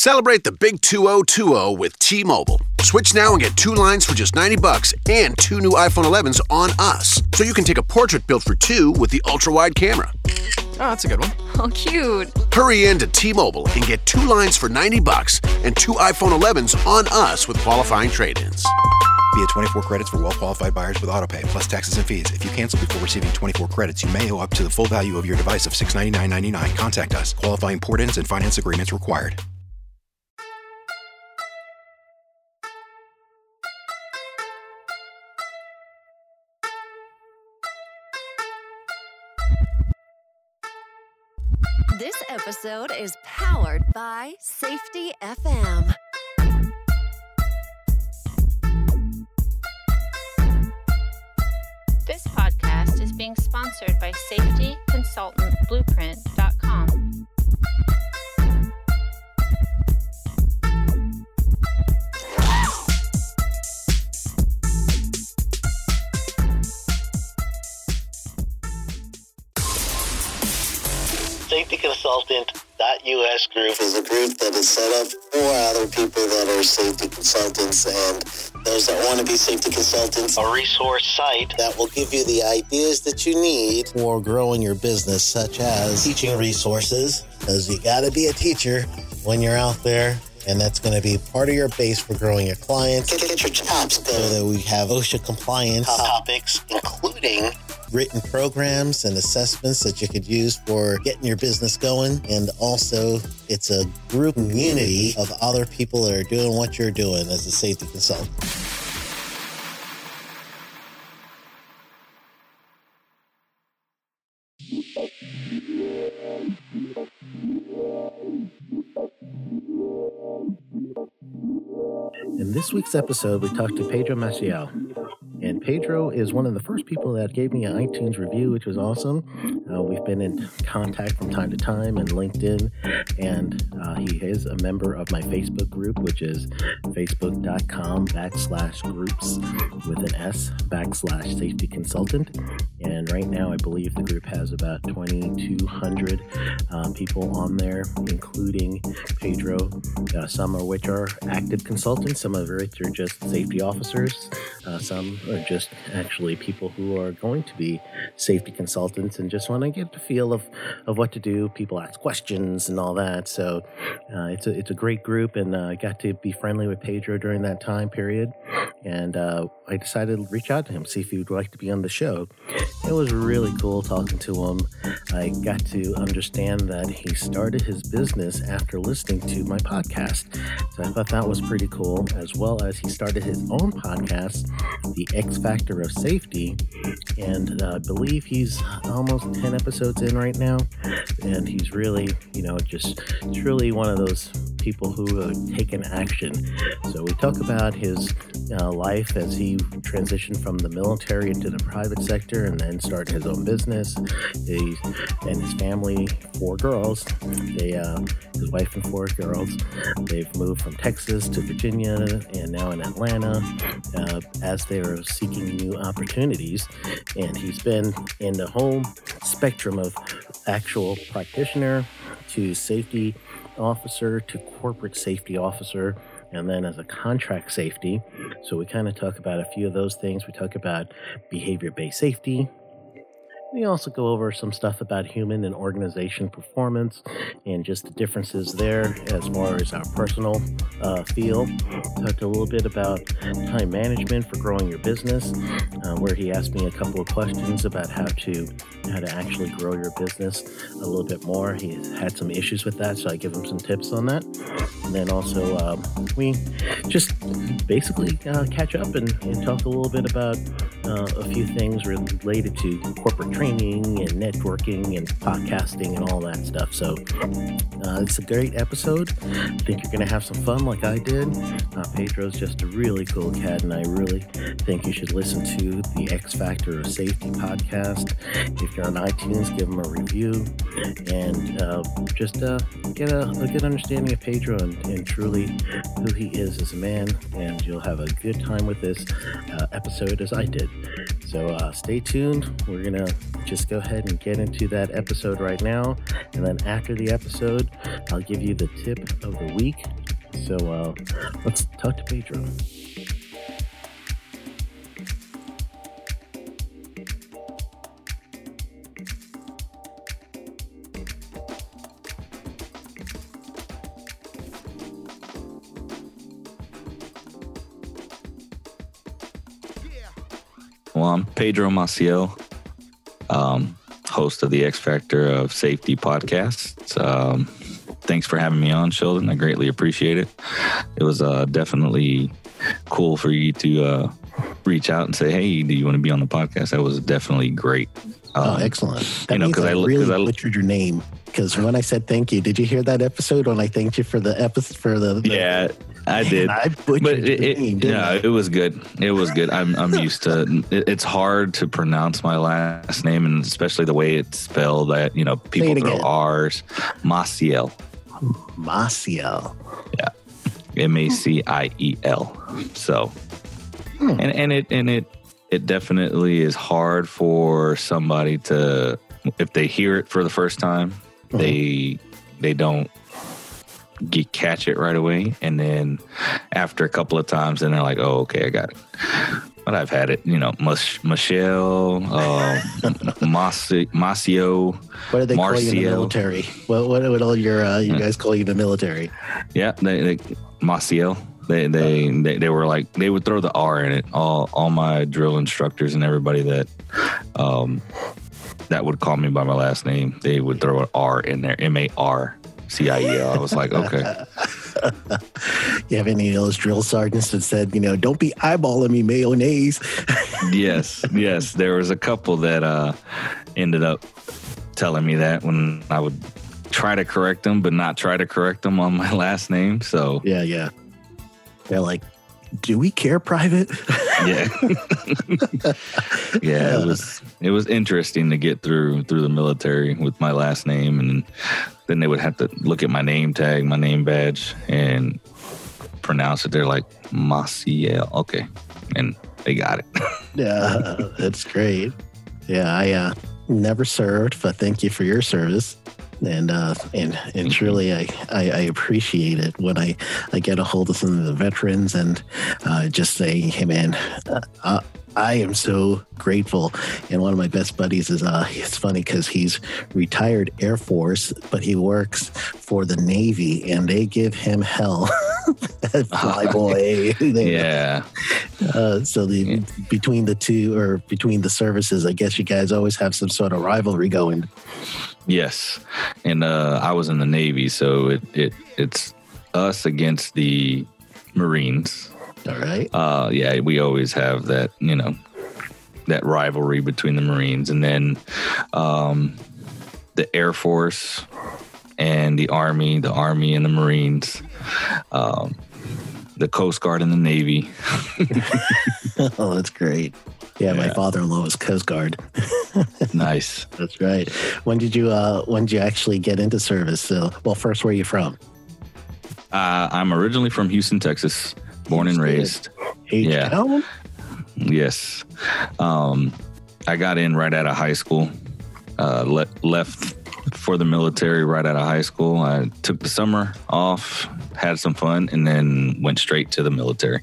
Celebrate the big 2020 with T-Mobile. Switch now and get two lines for just $90 and two new iPhone 11s on us. So you can take a portrait built for two with the ultra-wide camera. Oh, that's a good one. Oh, cute. Hurry in to T-Mobile and get two lines for $90 and two iPhone 11s on us with qualifying trade-ins. Via 24 credits for well-qualified buyers with autopay, plus taxes and fees. If you cancel before receiving 24 credits, you may owe up to the full value of your device of $699.99. Contact us. Qualifying port-ins and finance agreements required. This episode is powered by Safety FM. This podcast is being sponsored by SafetyConsultantBlueprint.com. SafetyConsultant.us group is a group that is set up for other people that are safety consultants and those that want to be safety consultants. A resource site that will give you the ideas that you need for growing your business, such as teaching resources, because you got to be a teacher when you're out there. And that's going to be part of your base for growing your clients. Get your chops going. So that we have OSHA compliance topics, including written programs and assessments that you could use for getting your business going. And also, it's a group community of other people that are doing what you're doing as a safety consultant. In this week's episode, we talked to Pedro Maciel. And Pedro is one of the first people that gave me an iTunes review, which was awesome. We've been in contact from time to time and LinkedIn, and he is a member of my Facebook group, which is facebook.com/groups/safety-consultant. And right now, I believe the group has about 2,200 people on there, including Pedro, some of which are active consultants, some of which are just safety officers, some are just actually people who are going to be safety consultants and just want to get the feel of what to do. People ask questions and all that. So it's a great group, and I got to be friendly with Pedro during that time period. And I decided to reach out to him, see if he would like to be on the show. It was really cool talking to him. I got to understand that he started his business after listening to my podcast. So I thought that was pretty cool, as well as he started his own podcast, The X Factor of Safety, and I believe he's almost 10 episodes in right now, and he's really, just truly one of those people who have taken action. So we talk about his life as he transitioned from the military into the private sector and then started his own business. He and his family, four girls, his wife and four girls, they've moved from Texas to Virginia and now in Atlanta as they are seeking new opportunities. And he's been in the whole spectrum of actual practitioner to safety officer to corporate safety officer, and then as a contract safety. So we kind of talk about a few of those things. We talk about behavior-based safety. We also go over some stuff about human and organization performance and just the differences there as far as our personal field. Talked a little bit about time management for growing your business, where he asked me a couple of questions about how to actually grow your business a little bit more. He had some issues with that, so I give him some tips on that. And then also we just basically catch up and talk a little bit about a few things related to corporate training and networking and podcasting and all that stuff. So it's a great episode. I think you're going to have some fun like I did. Pedro's just a really cool cat, and I really think you should listen to the X Factor of Safety podcast. If you're on iTunes, give him a review and just get a good understanding of Pedro and truly who he is as a man, and you'll have a good time with this episode as I did. So stay tuned. We're going to just go ahead and get into that episode right now. And then after the episode, I'll give you the tip of the week. So let's talk to Pedro. Well, I'm Pedro Maciel, host of the X Factor of Safety podcast. Thanks for having me on, Sheldon. I greatly appreciate it. It was definitely cool for you to reach out and say, "Hey, do you want to be on the podcast?" That was definitely great. Excellent. That means I really butchered your name, because when I said thank you, did you hear that episode when I thanked you for the episode for the yeah. I did. I butchered it was good. It was good. I'm used to it. It's hard to pronounce my last name, and especially the way it's spelled. That people throw again. R's. Maciel. Yeah. Maciel. So, and it definitely is hard for somebody to, if they hear it for the first time, they don't catch it right away, and then after a couple of times, then they're like, "Oh, okay, I got it." But I've had it, Michelle, Macio. What do they call you in the military? Well, what would all you guys call you in the military? Yeah, they Macio. They were like, they would throw the R in it. All my drill instructors and everybody that that would call me by my last name, they would throw an R in there, MARCIEL. I was like, okay. You have any of those drill sergeants that said, don't be eyeballing me, mayonnaise? Yes. There was a couple that ended up telling me that when I would try to correct them, but not try to correct them on my last name. So yeah. They're like, "Do we care, Private?" Yeah. Yeah. It was interesting to get through the military with my last name, and then they would have to look at my name tag, my name badge, and pronounce it. They're like, "Maciel." Okay. And they got it. Yeah. That's great. Yeah. I never served, but thank you for your service. And truly, I appreciate it when I get a hold of some of the veterans and just say, "Hey, man, I am so grateful." And one of my best buddies is, it's funny because he's retired Air Force, but he works for the Navy, and they give him hell. Flyboy. Yeah. Between the two, or between the services, I guess you guys always have some sort of rivalry going. Yes. And I was in the Navy, so it's us against the Marines. All right. Yeah, we always have that, that rivalry between the Marines, and then the Air Force and the Army and the Marines, the Coast Guard and the Navy. Oh, that's great. Yeah, my father-in-law was Coast Guard. Nice. That's right. When did you actually get into service? So, well, first, where are you from? I'm originally from Houston, Texas, born and raised. H-Town? Yes. I got in right out of high school. Left for the military right out of high school. I took the summer off, had some fun, and then went straight to the military.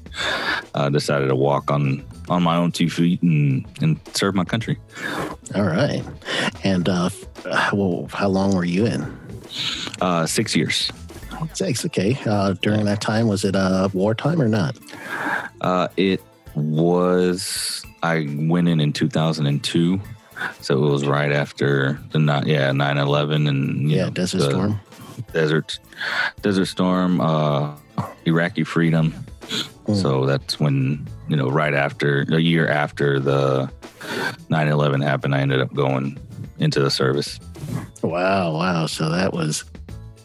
Decided to walk on my own 2 feet and serve my country. All right. And how long were you in? 6 years. 6, okay. During that time, was it wartime or not? It was. I went in 2002. So it was right after the 9/11 and Desert Storm, Iraqi Freedom. Mm. So that's when right after a year after the 9/11 happened, I ended up going into the service. Wow! So that was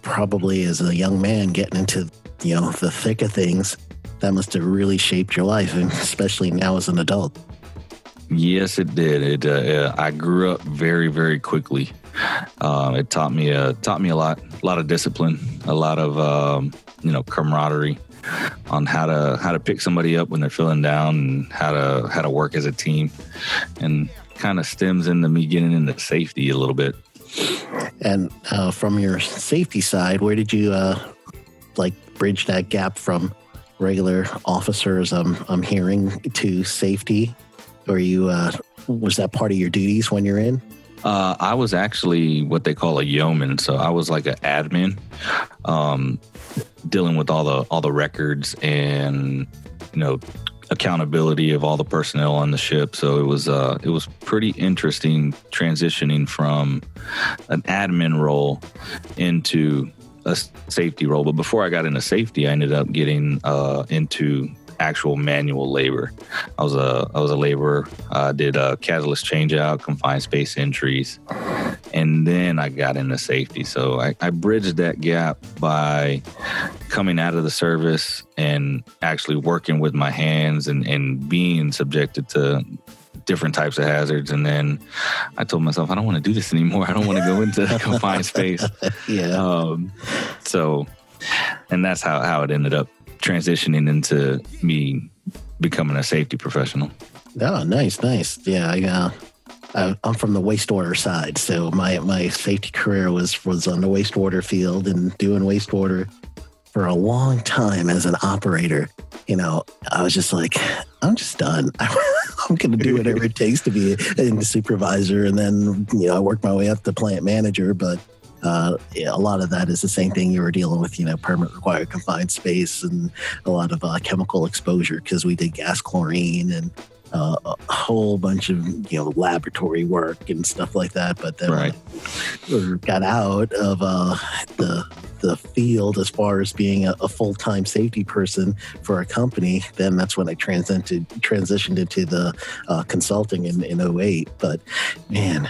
probably as a young man getting into the thick of things. That must have really shaped your life, and especially now as an adult. Yes, it did. I grew up very, very quickly. It taught me a lot of discipline, a lot of camaraderie, on how to pick somebody up when they're feeling down and how to work as a team, and kind of stems into me getting into safety a little bit. And from your safety side, where did you bridge that gap from regular officers I'm hearing to safety? Or you was that part of your duties when you're in? I was actually what they call a yeoman, so I was like an admin, dealing with all the records and accountability of all the personnel on the ship. So it was pretty interesting transitioning from an admin role into a safety role. But before I got into safety, I ended up getting into actual manual labor. I was a laborer. I did catalyst change out, confined space entries, and then I got into safety. So I bridged that gap by coming out of the service and actually working with my hands and being subjected to different types of hazards. And then I told myself, I don't want to do this anymore. I don't want to go into confined space. Yeah. And that's how it ended up transitioning into me becoming a safety professional. Oh, nice. Yeah, I'm from the wastewater side, so my safety career was on the wastewater field and doing wastewater for a long time as an operator. I was just like, I'm just done. I'm going to do whatever it takes to be a supervisor, and then I worked my way up to plant manager, but. A lot of that is the same thing you were dealing with, permit required confined space and a lot of chemical exposure, because we did gas chlorine and a whole bunch of, laboratory work and stuff like that. But then right. We got out of the field as far as being a full-time safety person for a company. Then that's when I transitioned into the consulting in 2008. But man,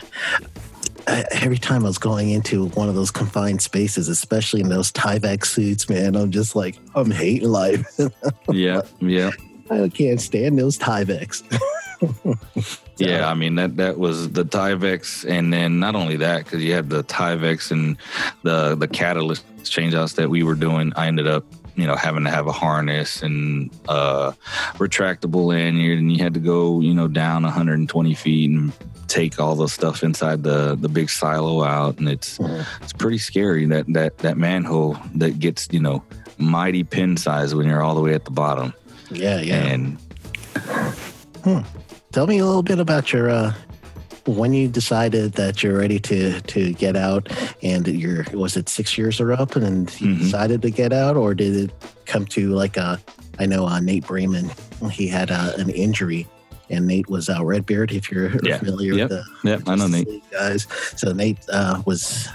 every time I was going into one of those confined spaces, especially in those Tyvek suits, man, I'm just like, I'm hating life. Yeah. I can't stand those Tyveks. Yeah, I mean, that was the Tyveks. And then not only that, because you had the Tyveks and the catalyst changeouts that we were doing, I ended up having to have a harness and retractable lanyard, and you had to go, down 120 feet and take all the stuff inside the big silo out, and it's pretty scary. That manhole that gets mighty pin size when you're all the way at the bottom. Yeah. And tell me a little bit about your when you decided that you're ready to get out, and was it 6 years are up and you decided to get out, or did it come to Nate Bremen, he had an injury, and Nate was Redbeard, if you're familiar with the I know Nate guys. So Nate was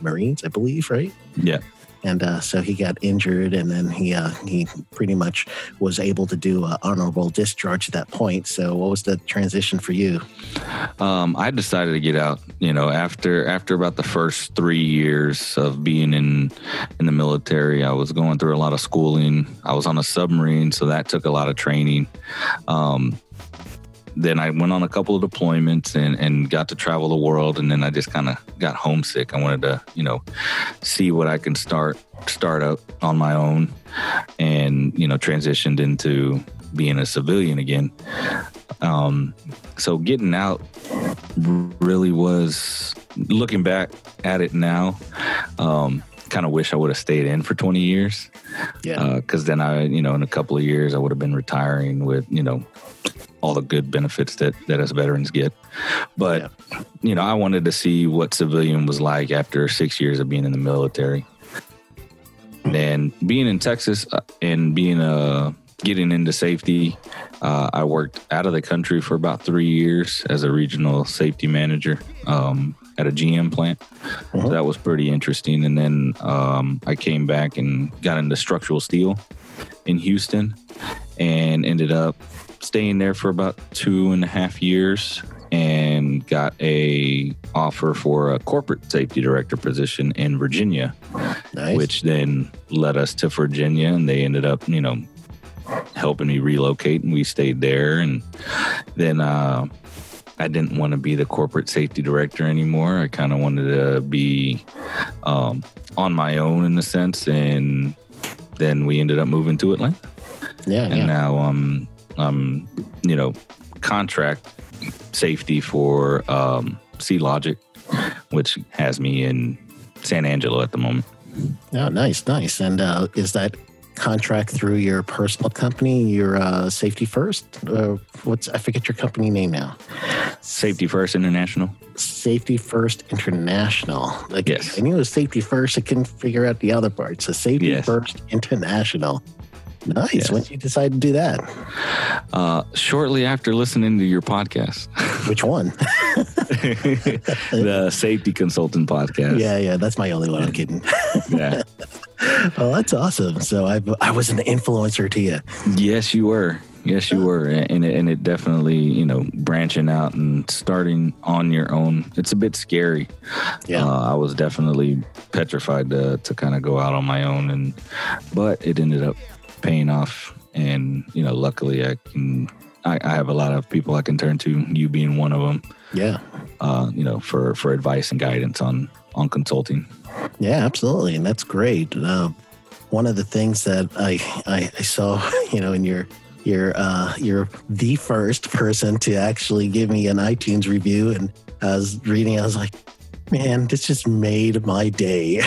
Marines, I believe, right? Yeah. And so he got injured, and then he pretty much was able to do an honorable discharge at that point. So what was the transition for you? I decided to get out, after about the first 3 years of being in the military. I was going through a lot of schooling. I was on a submarine, so that took a lot of training. Then I went on a couple of deployments and got to travel the world. And then I just kind of got homesick. I wanted to, see what I can start up on my own, and, transitioned into being a civilian again. So getting out really was, looking back at it now, kind of wish I would have stayed in for 20 years. Yeah. Because then I, in a couple of years, I would have been retiring with, all the good benefits that us veterans get. But, I wanted to see what civilian was like after 6 years of being in the military. And being in Texas and being getting into safety, I worked out of the country for about 3 years as a regional safety manager at a GM plant. So that was pretty interesting. And then I came back and got into structural steel in Houston and ended up staying there for about 2.5 years, and got a offer for a corporate safety director position in Virginia. Nice. Which then led us to Virginia, and they ended up, helping me relocate, and we stayed there. And then I didn't want to be the corporate safety director anymore. I kind of wanted to be on my own in a sense, and then we ended up moving to Atlanta. Yeah. And now, you know, contract safety for C-Logic, which has me in San Angelo at the moment. Oh, nice, nice. And is that contract through your personal company, your Safety First? I forget your company name now. Safety First International. Safety First International. Like, yes. I knew it was Safety First. I couldn't figure out the other part. So Safety First International. Nice. Yes. When did you decide to do that? Shortly after listening to your podcast. Which one? The Safety Consultant podcast. Yeah, yeah. That's my only one. I'm kidding. Yeah. Oh, that's awesome. So I was an influencer to you. Yes, you were. Yes, you were. And it definitely, you know, branching out and starting on your own. It's a bit scary. Yeah. I was definitely petrified to kind of go out on my own. But it ended up paying off. And, you know, luckily I have a lot of people I can turn to, you being one of them. Yeah. You know, for advice and guidance on consulting. Yeah, absolutely. And that's great. One of the things that I saw, you know, in you're the first person to actually give me an iTunes review. And I was reading, I was like, man, this just made my day.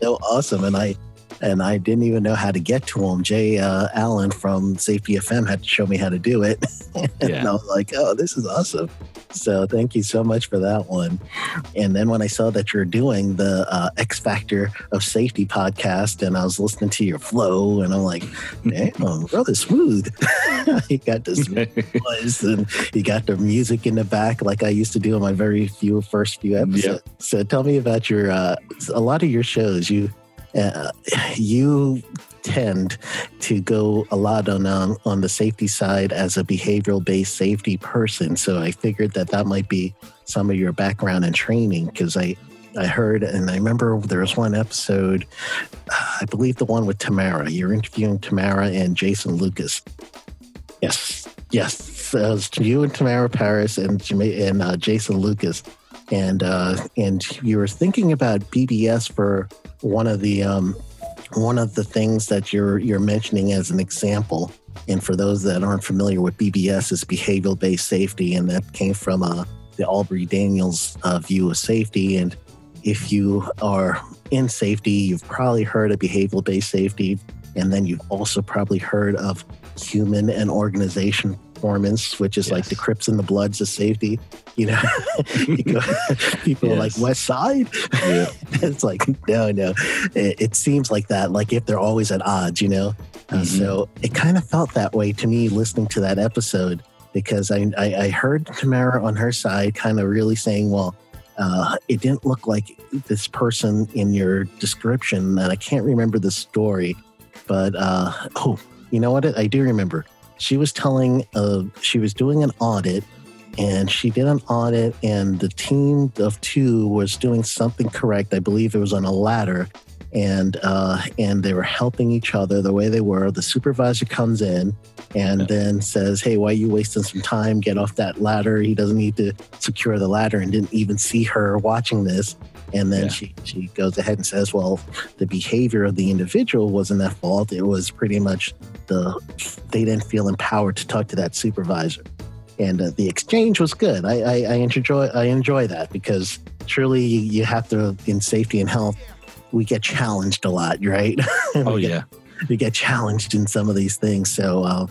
So awesome. And I didn't even know how to get to him. Jay Allen from Safety FM had to show me how to do it. And I was like, oh, this is awesome. So thank you so much for that one. And then when I saw that you're doing the X Factor of Safety podcast, and I was listening to your flow, and I'm like, damn, brother, smooth. You got this voice, and you got the music in the back, like I used to do in my first few episodes. Yep. So tell me about your a lot of your shows. You tend to go a lot on the safety side as a behavioral-based safety person. So I figured that might be some of your background and training, because I heard, and I remember there was one episode, I believe the one with Tamara. You're interviewing Tamara and Jason Lucas. Yes. It was you and Tamara Paris and Jason Lucas. And you were thinking about BBS for one of the things that you're mentioning as an example. And for those that aren't familiar with BBS, is behavioral based safety, and that came from the Aubrey Daniels view of safety. And if you are in safety, you've probably heard of behavioral based safety, and then you've also probably heard of human and organization performance, which is like the Crips and the Bloods of safety. You know, people are like, West Side? Yeah. It's like, no. It seems like that, like if they're always at odds, you know? So it kind of felt that way to me listening to that episode, because I heard Tamara on her side kind of really saying, well, it didn't look like this person in your description, and I can't remember the story, but you know what? I do remember. She was telling, she was doing an audit, and she did an audit, and the team of two was doing something correct. I believe it was on a ladder, and they were helping each other the way they were. The supervisor comes in and then says, hey, why are you wasting some time? Get off that ladder. He doesn't need to secure the ladder, and didn't even see her watching this. And then she goes ahead and says, well, the behavior of the individual wasn't at fault. It was pretty much they didn't feel empowered to talk to that supervisor. And the exchange was good. I enjoy that, because truly you have to, in safety and health, we get challenged a lot, right? Oh, we get challenged in some of these things. So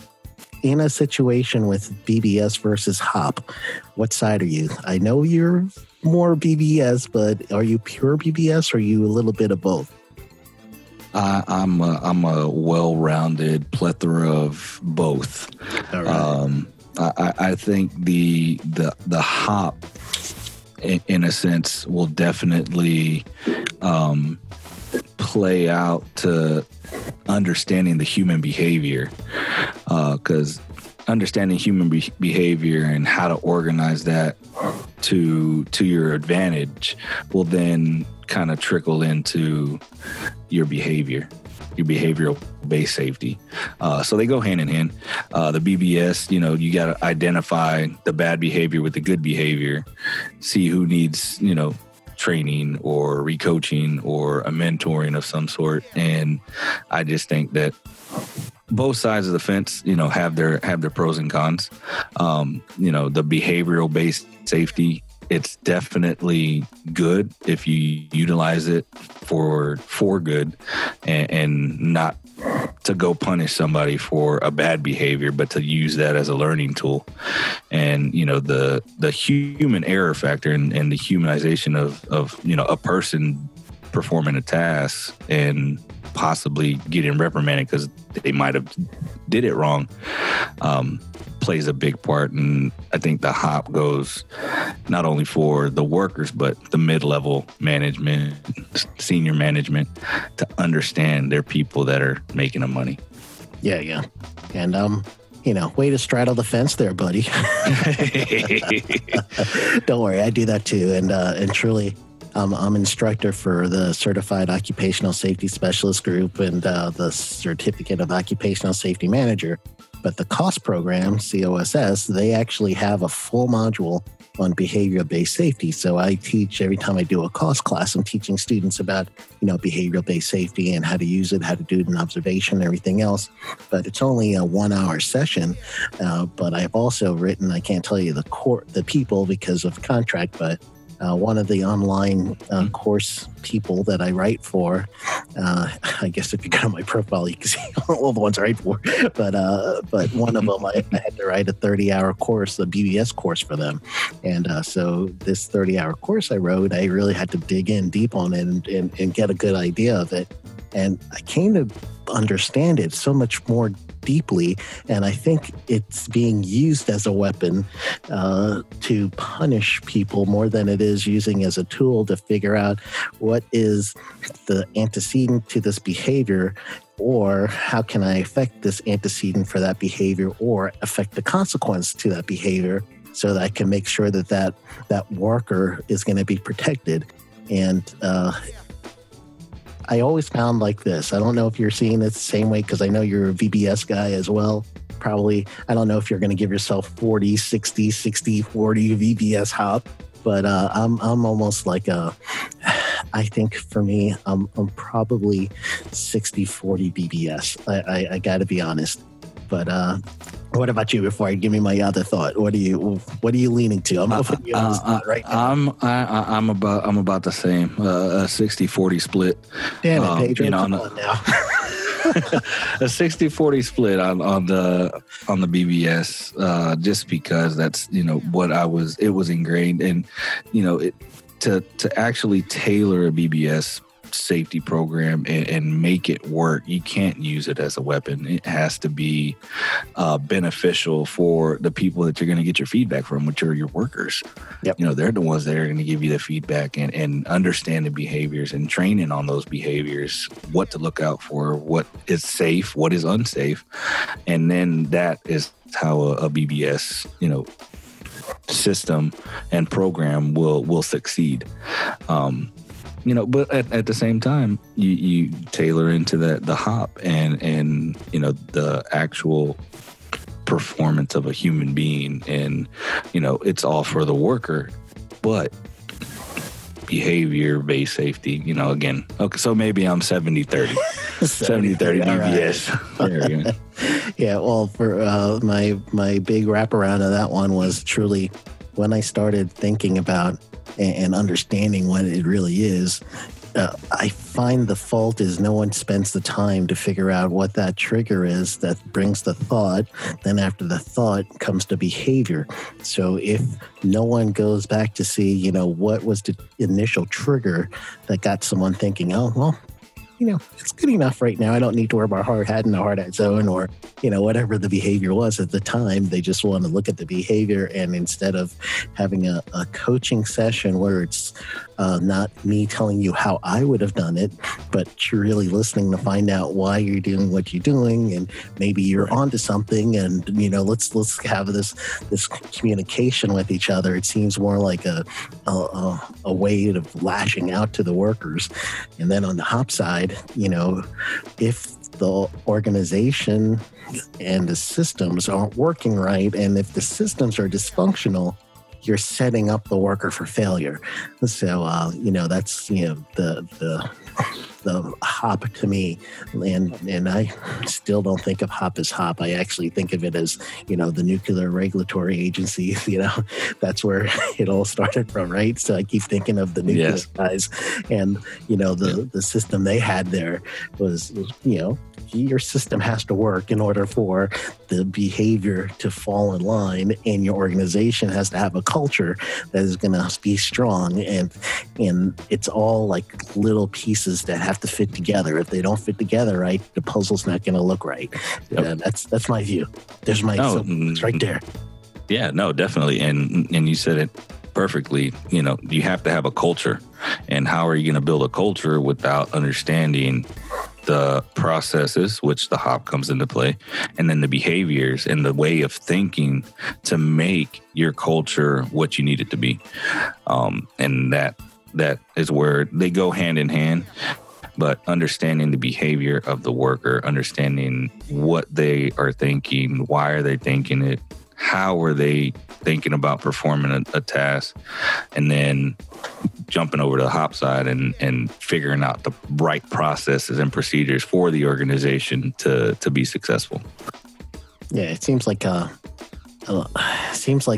in a situation with BBS versus HOP, what side are you? I know you're more BBS, but are you pure BBS, or are you a little bit of both? I'm a well-rounded plethora of both. All right. I think the HOP, in a sense, will definitely play out to understanding the human behavior, because understanding human behavior and how to organize that to your advantage will then kind of trickle into your behavior, your behavioral-based safety. So they go hand in hand. The BBS, you know, you got to identify the bad behavior with the good behavior, see who needs, you know, training or recoaching or a mentoring of some sort. And I just think that both sides of the fence, you know, have their pros and cons. You know, the behavioral based safety, it's definitely good if you utilize it for good and not to go punish somebody for a bad behavior, but to use that as a learning tool. And, you know, the human error factor and the humanization of, you know, a person performing a task and possibly getting reprimanded because they might have did it wrong, plays a big part. And I think the hop goes not only for the workers, but the mid-level management, senior management, to understand their people that are making them money. Yeah. And, you know, way to straddle the fence there, buddy. Don't worry. I do that too. And truly, I'm instructor for the Certified Occupational Safety Specialist Group and the Certificate of Occupational Safety Manager. But the COSS program, COSS, they actually have a full module on behavioral-based safety. So I teach, every time I do a COSS class, I'm teaching students about, you know, behavioral-based safety and how to use it, how to do it in observation and everything else. But it's only a 1 hour session. But I've also written, I can't tell you the people because of contract, but one of the online course people that I write for, I guess if you go to my profile, you can see all the ones I write for. But one of them, I had to write a 30-hour course, a BBS course for them. And so this 30-hour course I wrote, I really had to dig in deep on it and get a good idea of it. And I came to understand it so much more deeply, and I think it's being used as a weapon to punish people more than it is using as a tool to figure out what is the antecedent to this behavior, or how can I affect this antecedent for that behavior or affect the consequence to that behavior so that I can make sure that worker is going to be protected. And I always found like this. I don't know if you're seeing it the same way, because I know you're a VBS guy as well. Probably, I don't know if you're going to give yourself 60, 40 VBS hop, but I'm almost like I think for me, I'm probably 60, 40 VBS. I got to be honest. But what about you? Before I give me my other thought, what are you leaning to? I'm you right now. I'm about the same, a 60-40 split. Damn it, Pedro! You know, come on now. A 60-40 split on the BBS, just because that's, you know, what I was. It was ingrained, and you know, to actually tailor a BBS safety program and make it work, you can't use it as a weapon. It has to be beneficial for the people that you're going to get your feedback from, which are your workers. Yep. You know, they're the ones that are going to give you the feedback and understand the behaviors and training on those behaviors, what to look out for, what is safe, what is unsafe. And then that is how a BBS, you know, system and program will succeed. You know, but at the same time, you tailor into the hop and you know, the actual performance of a human being, and you know, it's all for the worker, but behavior-based safety, you know, again, okay, so maybe I'm 70-30. 70-30 BBS. Right. Yeah, well, for my big wraparound of that one was truly when I started thinking about and understanding what it really is, I find the fault is no one spends the time to figure out what that trigger is that brings the thought. Then after the thought comes the behavior. So if no one goes back to see, you know, what was the initial trigger that got someone thinking, oh, well, you know, it's good enough right now. I don't need to wear my hard hat in the hard hat zone, or, you know, whatever the behavior was at the time. They just want to look at the behavior. And instead of having a coaching session where it's not me telling you how I would have done it, but you're really listening to find out why you're doing what you're doing, and maybe you're onto something. And, you know, let's have this communication with each other. It seems more like a way of lashing out to the workers. And then on the hop side, you know, if the organization and the systems aren't working right, and if the systems are dysfunctional, you're setting up the worker for failure. So, you know, that's, you know, the the hop to me. And I still don't think of hop as hop. I actually think of it as, the Nuclear Regulatory Agency, that's where it all started from, right? So I keep thinking of the nuclear guys and, the system they had there was your system has to work in order for the behavior to fall in line, and your organization has to have a culture that is going to be strong. And it's all like little pieces that have to fit together. If they don't fit together right, the puzzle's not going to look right. Yep. That's my view. There's my it's right there. Yeah, no, definitely. And you said it perfectly. You have to have a culture. And how are you going to build a culture without understanding the processes, which the hop comes into play, and then the behaviors and the way of thinking to make your culture what you need it to be. And that is where they go hand in hand. But understanding the behavior of the worker, understanding what they are thinking, why are they thinking it, how are they thinking about performing a task, and then jumping over to the hop side and figuring out the right processes and procedures for the organization to be successful. Yeah, it seems like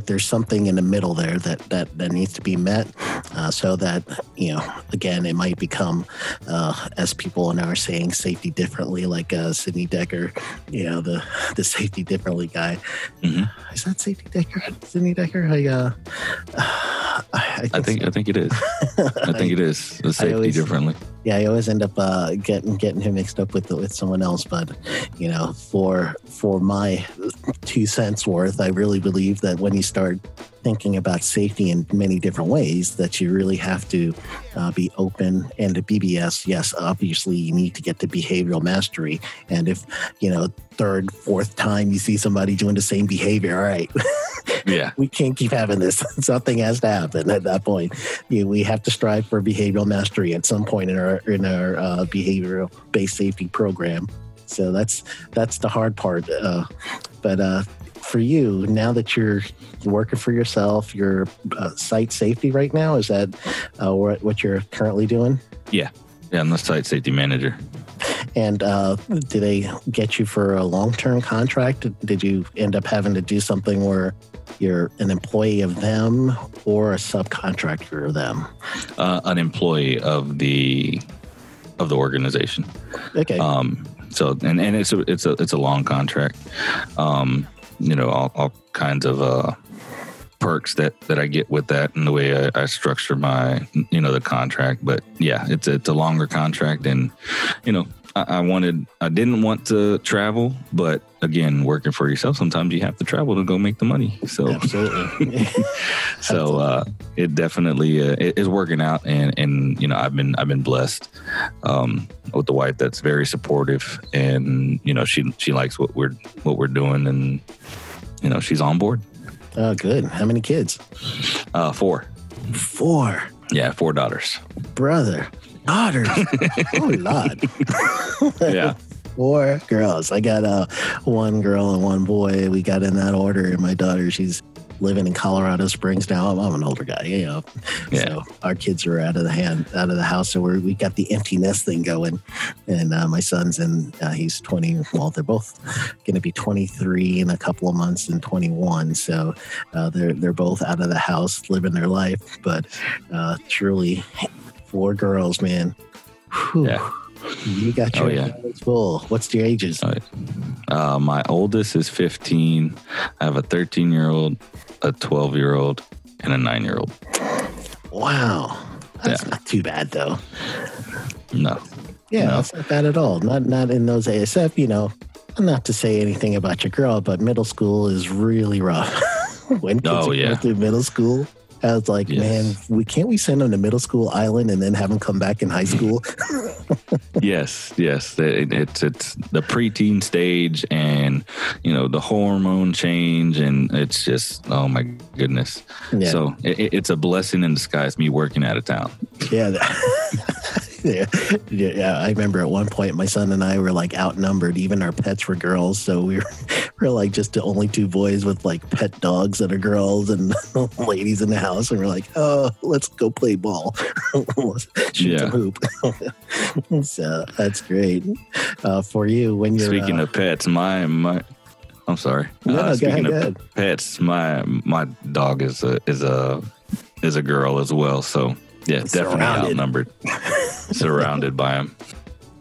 there's something in the middle there that needs to be met, so that, again, it might become, as people now are saying, safety differently, like Sidney Decker, the safety differently guy. Mm-hmm. Is that Safety Decker? Sidney Decker? I think it is. I think it is. The safety differently. Yeah, I always end up getting him mixed up with someone else. But, for my 2 cents worth, I really believe that when you start thinking about safety in many different ways, that you really have to be open. And the BBS, yes, obviously you need to get to behavioral mastery. And if, third, fourth time you see somebody doing the same behavior, all right, yeah, we can't keep having this. Something has to happen at that point. We have to strive for behavioral mastery at some point in our behavioral-based safety program. So that's the hard part. But for you, now that you're working for yourself, your site safety right now, is that what you're currently doing? Yeah, I'm the site safety manager. And do they get you for a long-term contract? Did you end up having to do something where you're an employee of them or a subcontractor of them? An employee of the organization. Okay. So and it's a long contract. All kinds of perks that I get with that, and the way I structure my the contract. But yeah, it's a longer contract, and I didn't want to travel, but again, working for yourself, sometimes you have to travel to go make the money. So absolutely. So it definitely is working out, and I've been blessed with a wife that's very supportive, and she likes what we're doing, and she's on board. Oh, good. How many kids? 4. 4. Yeah, 4 daughters. Brother. Daughters. Oh, Lord. Yeah. 4 girls. I got 1 girl and 1 boy. We got in that order. And my daughter, she's living in Colorado Springs now. I'm an older guy, Yeah. So our kids are out of the house. So we got the empty nest thing going. And my son's he's 20. Well, they're both going to be 23 in a couple of months and 21. So they're both out of the house, living their life. But truly, 4 girls, man. Whew. Yeah. You got your hands full. What's your ages? My oldest is 15. I have a 13-year-old, a 12-year-old, and a 9-year-old. Wow. That's not too bad, though. No. Yeah, that's not bad at all. Not in those ASF, Not to say anything about your girl, but middle school is really rough. When kids go through middle school, I was like, man, can't we send them to middle school island and then have them come back in high school? Yes. It's the preteen stage, and, the hormone change, and it's just, oh my goodness. Yeah. So it's a blessing in disguise, me working out of town. Yeah. Yeah, I remember at one point my son and I were like outnumbered. Even our pets were girls, so we were We're like just the only two boys with like pet dogs that are girls and ladies in the house. And we're like, oh, let's go play ball. Shoot some hoop. So that's great for you. When you're speaking of pets, I'm sorry. Speaking of pets, my dog is a girl as well. So yeah, definitely outnumbered, surrounded by him.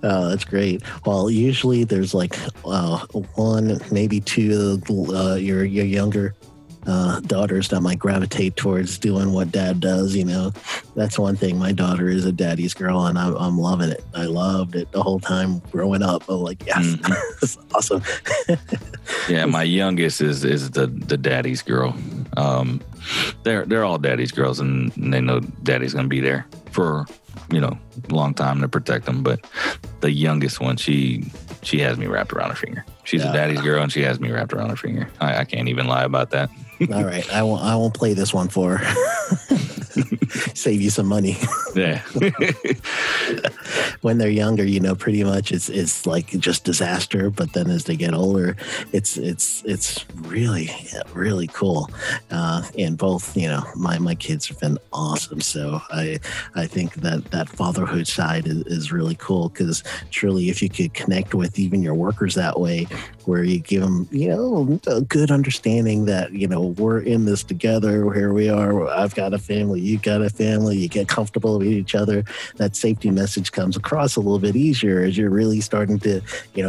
Oh, that's great. Well, usually there's like one, maybe two your younger daughters that might gravitate towards doing what dad does. You know, that's one thing. My daughter is a daddy's girl, and I'm loving it. I loved it the whole time growing up. I'm like, yes, that's awesome. Yeah, my youngest is the daddy's girl. They're all daddy's girls, and they know daddy's gonna be there for a long time to protect them. But the youngest one, she has me wrapped around her finger. She's a daddy's girl, and she has me wrapped around her finger. I can't even lie about that. All right. I won't play this one for her. Save you some money. Yeah. When they're younger, pretty much it's like just disaster. But then as they get older, it's really, really cool. And both, my kids have been awesome. So I think that fatherhood side is really cool, because truly, if you could connect with even your workers that way, where you give them, a good understanding that, we're in this together. Here we are. I've got a family. You got a family. You get comfortable with each other. That safety message comes across a little bit easier as you're really starting to,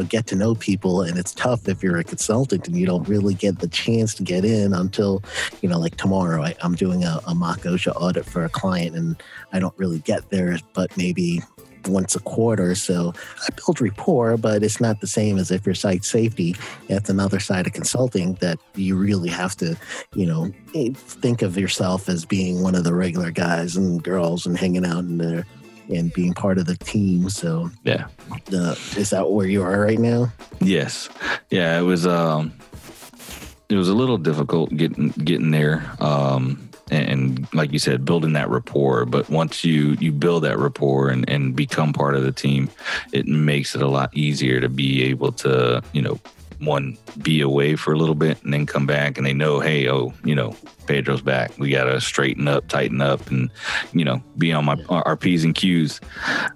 get to know people. And it's tough if you're a consultant and you don't really get the chance to get in until, like tomorrow. I'm doing a mock OSHA audit for a client, and I don't really get there, but maybe once a quarter. So I build rapport, but it's not the same as if you're site safety. That's another side of consulting that you really have to, think of yourself as being one of the regular guys and girls and hanging out in there and being part of the team. So yeah, is that where you are right now? Yes. Yeah, it was a little difficult getting there. And like you said, building that rapport. But once you build that rapport and become part of the team, it makes it a lot easier to be able to, be away for a little bit and then come back, and they know, hey, Pedro's back. We got to straighten up, tighten up, and, be on our P's and Q's.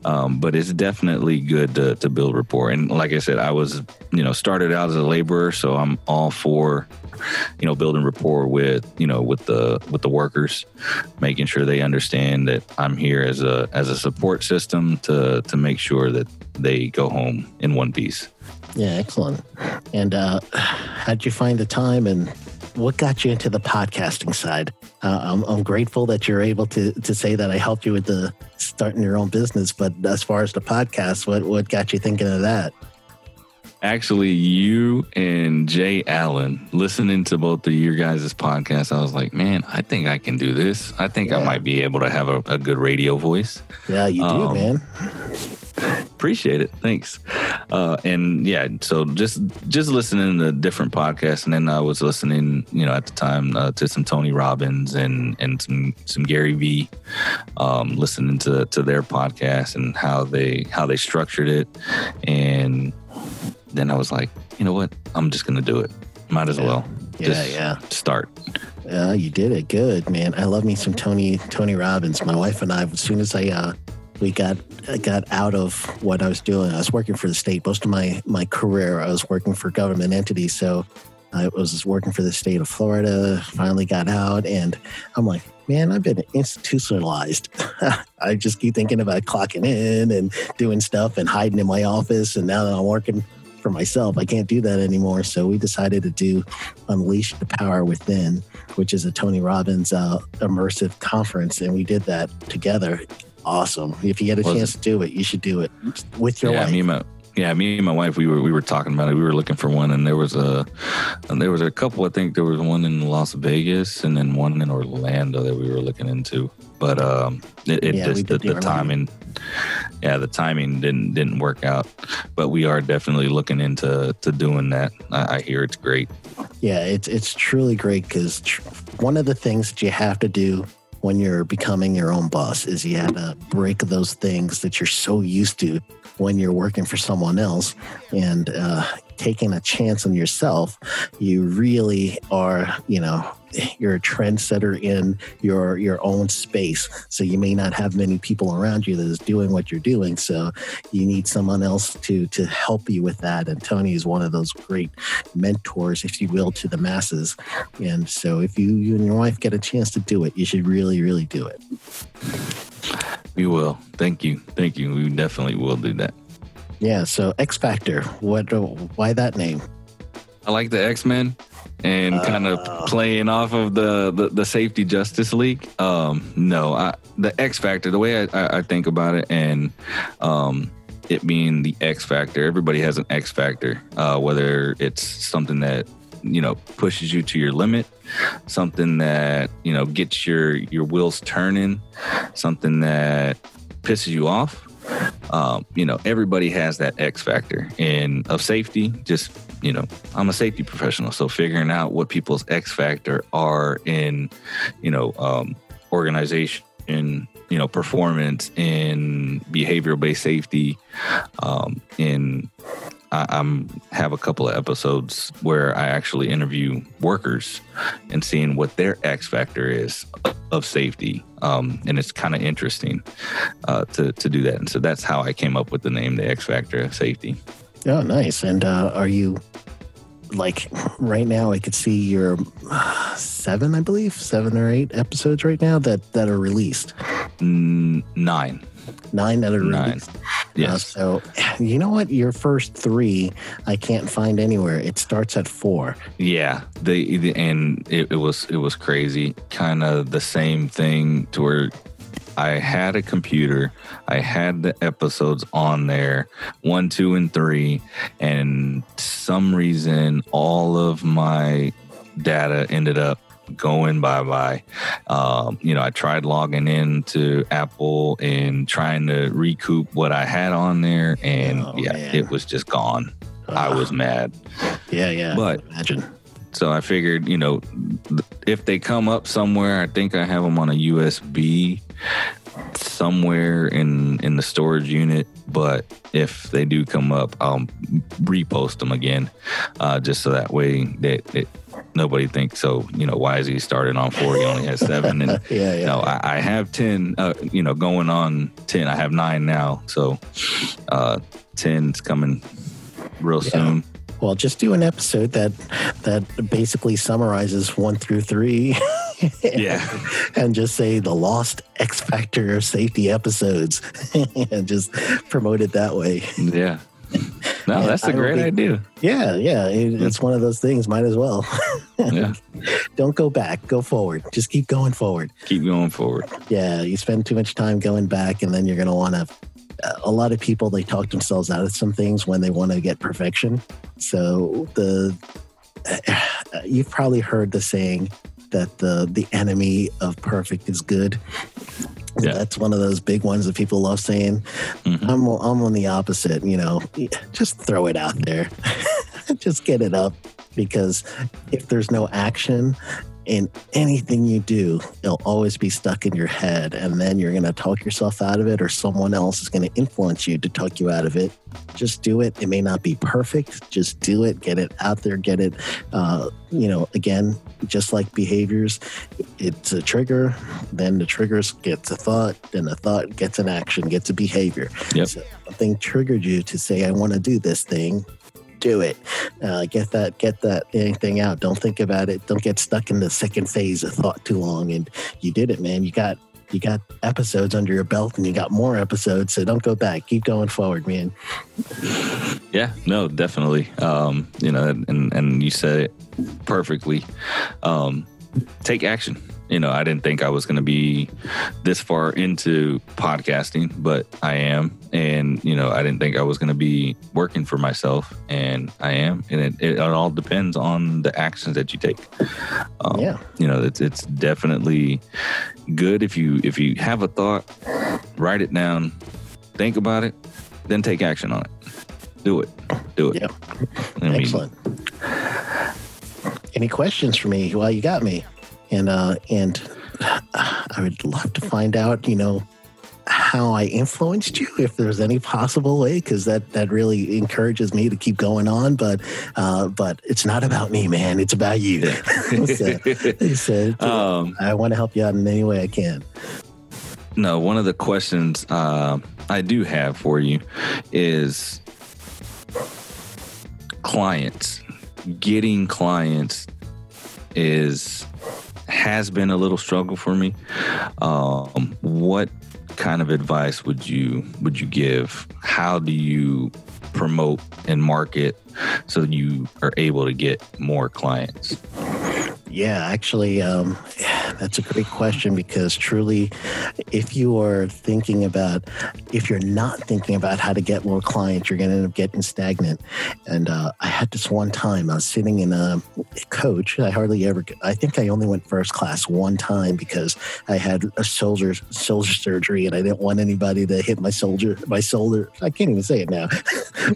But it's definitely good to build rapport. And like I said, I was, started out as a laborer, so I'm all for, building rapport with the workers, making sure they understand that I'm here as a support system to make sure that they go home in one piece. Yeah, excellent. And how'd you find the time, and what got you into the podcasting side? I'm grateful that you're able to say that I helped you with the starting your own business. But as far as the podcast, what got you thinking of that? Actually, you and Jay Allen, listening to both of your guys' podcasts, I was like, man, I think I can do this. I think I might be able to have a good radio voice. Yeah, you do, man. Appreciate it. Thanks. So just listening to different podcasts. And then I was listening, at the time to some Tony Robbins and some Gary V, listening to their podcast and how they structured it. And then I was like, you know what? I'm just going to do it. Might as well. Yeah. Start. You did it. Good, man. I love me some Tony Robbins. My wife and I, as soon as I got out of what I was doing, I was working for the state. Most of my career, I was working for government entities. So I was working for the state of Florida, finally got out, and I'm like, man, I've been institutionalized. I just keep thinking about clocking in and doing stuff and hiding in my office. And now that I'm working for myself, I can't do that anymore. So we decided to do Unleash the Power Within, which is a Tony Robbins immersive conference. And we did that together. Awesome. If you get a chance to do it, you should do it with your wife. Me and my wife, we were talking about it. We were looking for one, and there was a couple. I think there was one in Las Vegas and then one in Orlando that we were looking into. But the timing didn't work out. But we are definitely looking into doing that. I hear it's great. Yeah, it's truly great, because one of the things that you have to do when you're becoming your own boss is you have to break those things that you're so used to when you're working for someone else and taking a chance on yourself, you really are, you're a trendsetter in your own space. So you may not have many people around you that is doing what you're doing. So you need someone else to help you with that. And Tony is one of those great mentors, if you will, to the masses. And so if you and your wife get a chance to do it, you should really, really do it. We will. Thank you. Thank you. We definitely will do that. Yeah. So X Factor, why that name? I like the X-Men. And kind of playing off of the Safety Justice League. The X Factor, the way I think about it, and it being the X Factor, everybody has an X Factor, whether it's something that, pushes you to your limit, something that, gets your wheels turning, something that pisses you off. Everybody has that X Factor. And of safety, just, I'm a safety professional. So figuring out what people's X Factor are in, organization, in, performance, in behavioral-based safety. I have a couple of episodes where I actually interview workers and seeing what their X Factor is of safety. And it's kind of interesting to do that. And so that's how I came up with the name, the X Factor of Safety. Oh, nice. And are you, right now I could see you're 7 or 8 episodes right now that are released? 9. 9 that are released. Yes. So you know what? Your first 3, I can't find anywhere. It starts at 4. Yeah. It was crazy. Kind of the same thing to where I had a computer. I had the episodes on there, 1, 2, and 3. And some reason, all of my data ended up going bye-bye. I tried logging in to Apple and trying to recoup what I had on there, and it was just gone. I was mad. Yeah. But imagine. So I figured, if they come up somewhere, I think I have them on a USB somewhere in the storage unit. But if they do come up, I'll repost them again, just so that way that nobody thinks, why is he starting on 4? He only has 7. And I have 10, going on 10. I have 9 now. So 10's coming real soon. Well, just do an episode that basically summarizes 1 through 3. And just say the lost X Factor of safety episodes and just promote it that way. Yeah. No, that's a great idea. Yeah. It's one of those things. Might as well. Yeah. Don't go back. Go forward. Just keep going forward. Keep going forward. Yeah. You spend too much time going back, and then you're going to want to. A lot of people, they talk themselves out of some things when they want to get perfection. So you've probably heard the saying that the enemy of perfect is good. Yeah. That's one of those big ones that people love saying. Mm-hmm. I'm on the opposite, just throw it out there. Just get it up, because if there's no action in anything you do, it'll always be stuck in your head, and then you're going to talk yourself out of it, or someone else is going to influence you to talk you out of it. Just do it. It may not be perfect. Just do it. Get it out there. Get it. Again, just like behaviors, it's a trigger. Then the trigger gets a thought. Then the thought gets an action, gets a behavior. Yep. So something triggered you to say, I want to do this thing. Do it. Get that anything out. Don't think about it. Don't get stuck in the second phase of thought too long. And you did it, man. You got episodes under your belt, and you got more episodes. So don't go back. Keep going forward, man. Yeah, no, definitely. And you said it perfectly. Take action. I didn't think I was going to be this far into podcasting, but I am. And, I didn't think I was going to be working for myself, and I am. And it all depends on the actions that you take. It's definitely good. If you have a thought, write it down, think about it, then take action on it. Do it. Yeah. Excellent. Any questions for me while you got me? And I would love to find out, how I influenced you, if there's any possible way, because that really encourages me to keep going on. But it's not about me, man. It's about you. So, I want to help you out in any way I can. No, one of the questions I do have for you is clients. Getting clients has been a little struggle for me. What kind of advice would you give? How do you promote and market so that you are able to get more clients? Yeah, actually, that's a great question, because truly, if you're not thinking about how to get more clients, you're going to end up getting stagnant. And I had this one time, I was sitting in a coach. I think I only went first class one time because I had a shoulder surgery, and I didn't want anybody to hit my shoulder. I can't even say it now,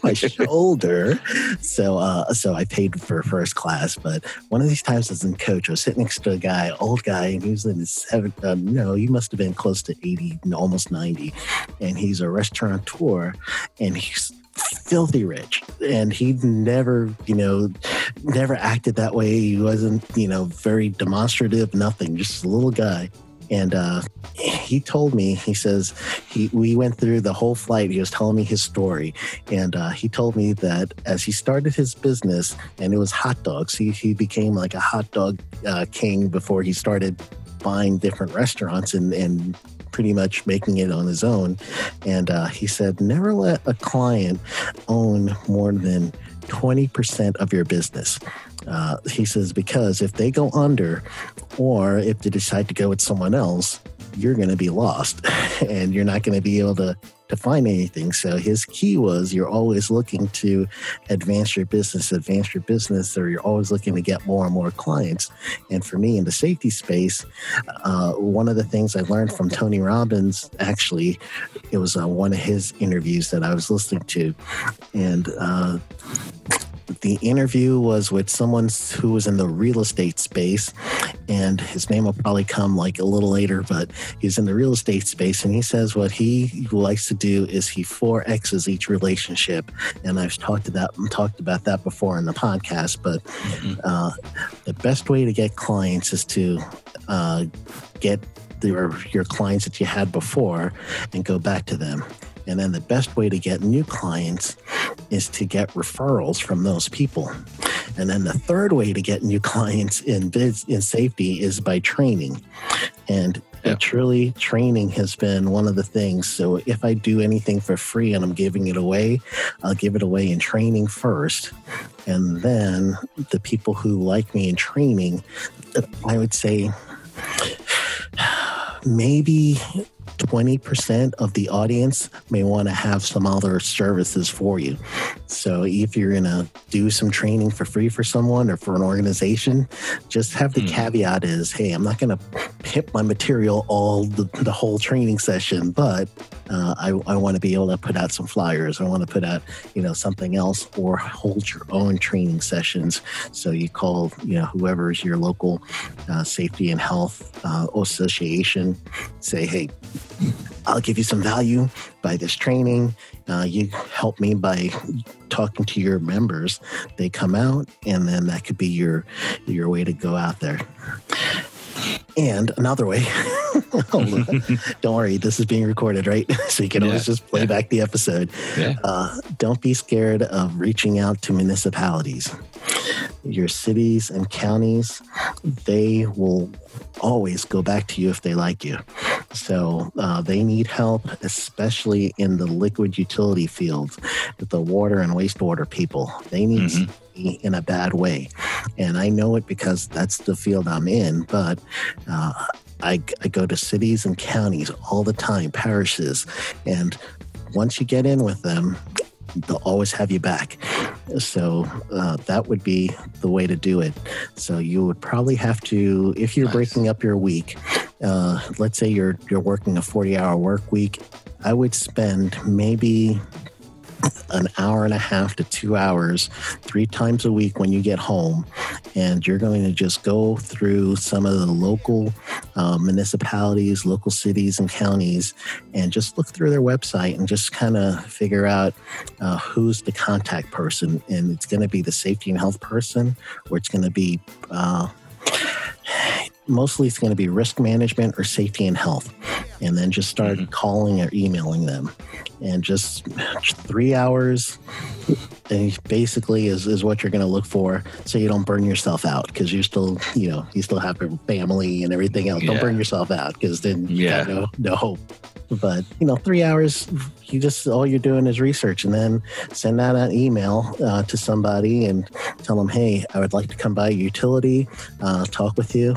my shoulder. So I paid for first class. But one of these times I was in coach, I was sitting next to a guy, old guy, and he was in his he must have been close to 80, almost 90, and he's a restaurateur, and he's filthy rich, and he never acted that way. He wasn't, very demonstrative, nothing, just a little guy. And he told me, he says, we went through the whole flight. He was telling me his story. And he told me that as he started his business, and it was hot dogs, he became like a hot dog king before he started buying different restaurants and pretty much making it on his own. And he said, never let a client own more than 20% of your business. He says, because if they go under, or if they decide to go with someone else, you're going to be lost and you're not going to be able to find anything. So his key was, you're always looking to advance your business, or you're always looking to get more and more clients. And for me in the safety space, one of the things I learned from Tony Robbins, actually, it was one of his interviews that I was listening to. And the interview was with someone who was in the real estate space, and his name will probably come like a little later, but he's in the real estate space, and he says what he likes to do is he 4Xs each relationship. And I've talked about that before in the podcast, but the best way to get clients is to get your clients that you had before and go back to them. And then the best way to get new clients is to get referrals from those people. And then the third way to get new clients in safety is by training. And truly, training has been one of the things. So if I do anything for free and I'm giving it away, I'll give it away in training first. And then the people who like me in training, I would say maybe 20% of the audience may want to have some other services for you. So if you're going to do some training for free for someone or for an organization, just have the caveat is, hey, I'm not going to hit my material all the whole training session, but I want to be able to put out some flyers. I want to put out, something else, or hold your own training sessions. So you call, whoever is your local safety and health association, say, hey, I'll give you some value by this training. You help me by talking to your members. They come out, and then that could be your way to go out there. And another way, don't worry, this is being recorded, right? So you can always just play back the episode. Yeah. Don't be scared of reaching out to municipalities. Your cities and counties, they will always go back to you if they like you. So they need help, especially in the liquid utility fields, with the water and wastewater people. They need me in a bad way. And I know it because that's the field I'm in, but I go to cities and counties all the time, parishes. And once you get in with them, they'll always have you back. So that would be the way to do it. So you would probably have to, if you're breaking up your week, let's say you're working a 40-hour work week, I would spend maybe an hour and a half to 2 hours, 3 times a week when you get home. And you're going to just go through some of the local municipalities, local cities and counties, and just look through their website and just kind of figure out who's the contact person. And it's going to be the safety and health person, or it's going to be mostly it's going to be risk management or safety and health. And then just start calling or emailing them. And just 3 hours basically is what you're going to look for, so you don't burn yourself out, because you're still, you know, you still have your family and everything else. Don't burn yourself out, because then you got no hope. But, you know, 3 hours, you just, all you're doing is research, and then send out an email to somebody and tell them, hey, I would like to come by your utility, talk with you,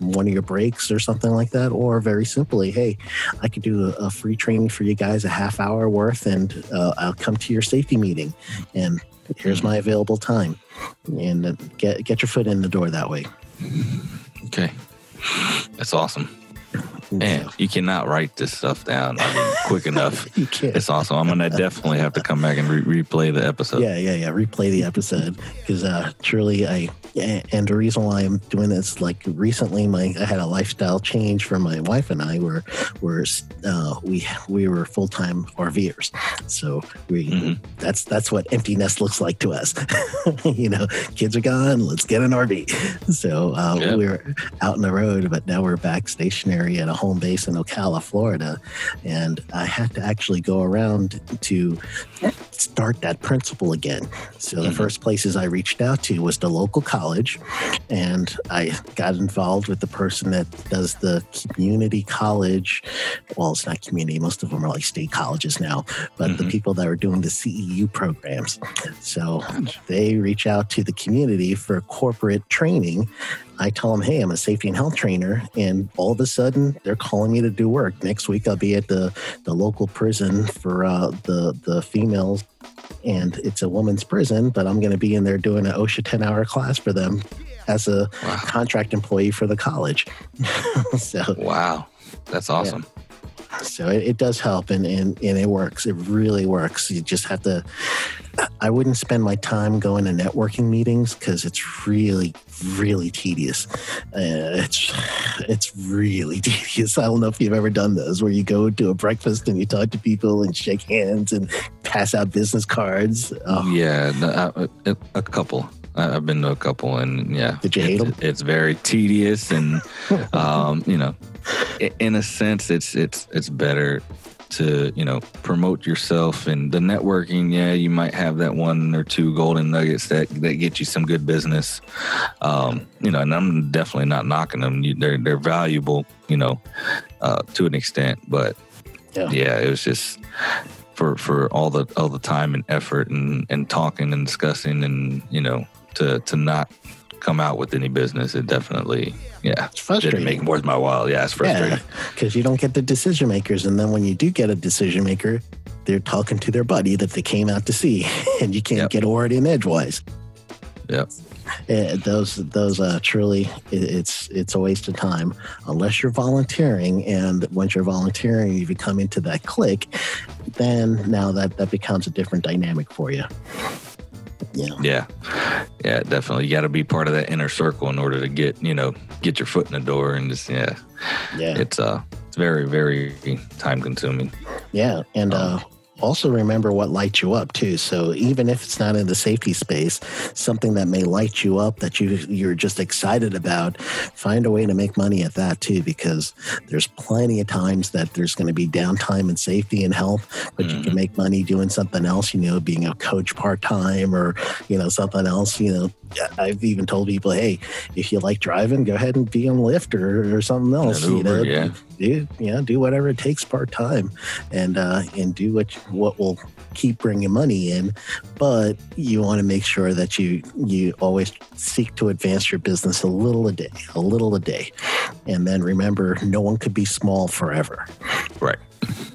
one of your breaks or something like that. Or very simply, hey, I could do a free training for you guys, a half hour worth, and I'll come to your safety meeting, and here's my available time. And get your foot in the door that way. Okay. That's awesome. Man, you cannot write this stuff down quick enough. You can't. It's awesome. I'm going to definitely have to come back and replay the episode. Yeah. Replay the episode, because truly and the reason why I'm doing this, like recently I had a lifestyle change for my wife and I we were full-time RVers. So that's what empty nest looks like to us. You know, kids are gone, let's get an RV. So we were out on the road, but now we're back stationary at a home base in Ocala, Florida. And I had to actually go around to start that principle again. So the first places I reached out to was the local college. And I got involved with the person that does the community college. Well, it's not community. Most of them are like state colleges now, but the people that are doing the CEU programs. So they reach out to the community for corporate training. I tell them, hey, I'm a safety and health trainer. And all of a sudden, they're calling me to do work. Next week, I'll be at the local prison for the females. And it's a woman's prison, but I'm going to be in there doing an OSHA 10-hour class for them as a contract employee for the college. Wow. That's awesome. Yeah. So it does help, and it works. It really works. You just have to. I wouldn't spend my time going to networking meetings, because it's really, really tedious. It's really tedious. I don't know if you've ever done those, where you go to a breakfast and you talk to people and shake hands and pass out business cards. Oh. Yeah, a couple. I've been to a couple, and did you hate them? It's very tedious, and you know, in a sense, it's better to, you know, promote yourself and the networking. Yeah, you might have that 1 or 2 golden nuggets that get you some good business. You know, and I'm definitely not knocking them. They're valuable, you know, to an extent. But yeah, it was just for all the time and effort and talking and discussing, and you know, to not come out with any business. It definitely, it's frustrating. Didn't make worth my while. Yeah, it's frustrating. Because you don't get the decision makers, and then when you do get a decision maker, they're talking to their buddy that they came out to see, and you can't get a word in edgewise. Yep. Those truly, it's a waste of time, unless you're volunteering. And once you're volunteering, you become into that clique. Then now that becomes a different dynamic for you. Yeah, definitely. You got to be part of that inner circle in order to get your foot in the door, and just it's very, very time consuming. Yeah, and also remember what lights you up too. So even if it's not in the safety space, something that may light you up that you're just excited about, find a way to make money at that too, because there's plenty of times that there's going to be downtime in safety and health, but you can make money doing something else, you know, being a coach part-time, or, you know, something else. You know, I've even told people, hey, if you like driving, go ahead and be on Lyft or something else. Uber, you know, do whatever it takes part-time, and do what will keep bringing money in. But you want to make sure that you always seek to advance your business a little a day. And then remember, no one could be small forever. Right.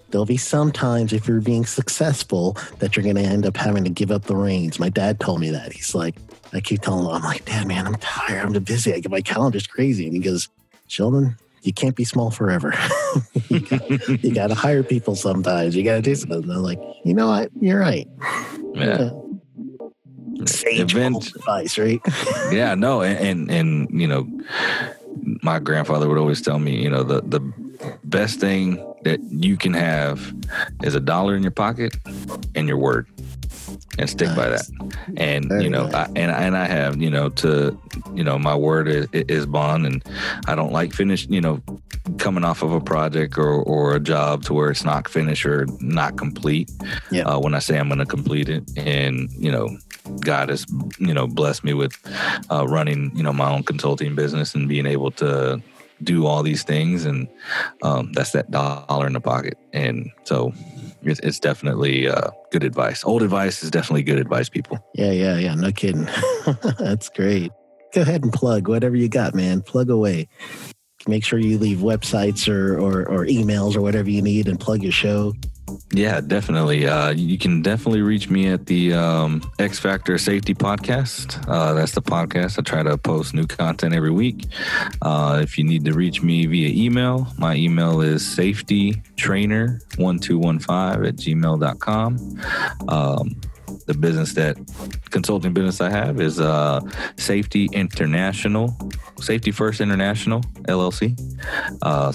There'll be some times, if you're being successful, that you're going to end up having to give up the reins. My dad told me that. He's like, I keep telling him, I'm like, Dad, man, I'm tired. I'm busy. My calendar's crazy. And he goes, Sheldon, you can't be small forever. You got to hire people sometimes. You got to do something. They're like, you know what? You're right. Yeah. Sage advice, right? Yeah, no. And, you know, my grandfather would always tell me, you know, the best thing that you can have is $1 in your pocket and your word. And stick by that. And, very, you know, nice. I have, you know, my word is bond, and I don't like coming off of a project or a job to where it's not finished or not complete. Yeah. When I say I'm going to complete it, and, you know, God has, you know, blessed me with running, you know, my own consulting business and being able to do all these things. And that's that $1 in the pocket. And so it's definitely good advice. Old advice is definitely good advice, people. Yeah. No kidding. That's great. Go ahead and plug whatever you got, man. Plug away. Make sure you leave websites or emails or whatever you need, and plug your show. Yeah, definitely. You can definitely reach me at the X Factor Safety Podcast. That's the podcast. I try to post new content every week. If you need to reach me via email, my email is safetytrainer1215@gmail.com. The business consulting business I have is Safety First International, LLC.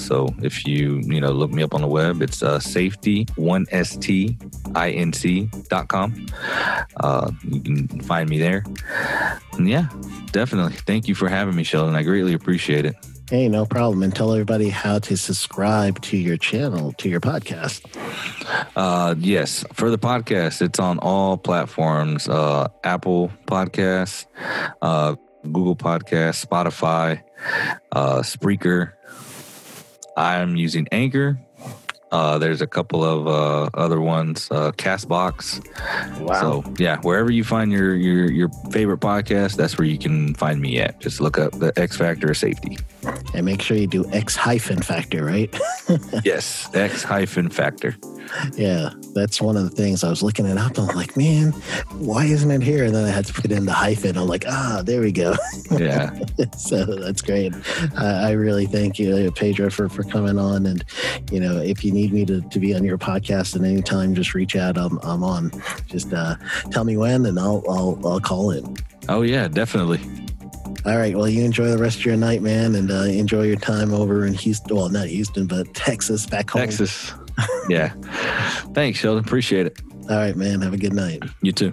So if you look me up on the web, it's safetyconsultant.com. You can find me there. And yeah, definitely. Thank you for having me, Sheldon. I greatly appreciate it. Hey, no problem. And tell everybody how to subscribe to your channel, to your podcast. Yes. For the podcast, it's on all platforms, Apple Podcasts, Google Podcasts, Spotify, Spreaker. I'm using Anchor. There's a couple of other ones, Castbox. Wow. So, yeah, wherever you find your favorite podcast, that's where you can find me at. Just look up the X Factor of Safety. And make sure you do X-Factor, right? Yes, X-Factor. Yeah, that's one of the things I was looking it up. I'm like, man, why isn't it here? And then I had to put in the hyphen. I'm like, there we go. Yeah. So that's great. I really thank you, Pedro, for coming on. And, you know, if you need me to be on your podcast at any time, just reach out. I'm on. Just tell me when, and I'll call in. Oh, yeah, definitely. All right. Well, you enjoy the rest of your night, man, and enjoy your time over in Houston. Well, not Houston, but Texas, back home. Texas. Yeah. Thanks, Sheldon. Appreciate it. All right, man. Have a good night. You too.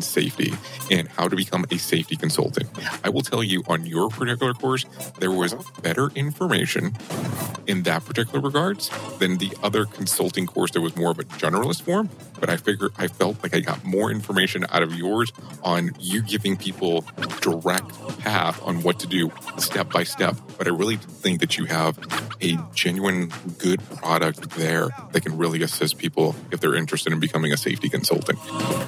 safety and how to become a safety consultant. I will tell you, on your particular course, there was better information in that particular regards than the other consulting course that was more of a generalist form. But I felt like I got more information out of yours on you giving people direct path on what to do step by step. But I really think that you have a genuine good product there that can really assist people if they're interested in becoming a safety consultant.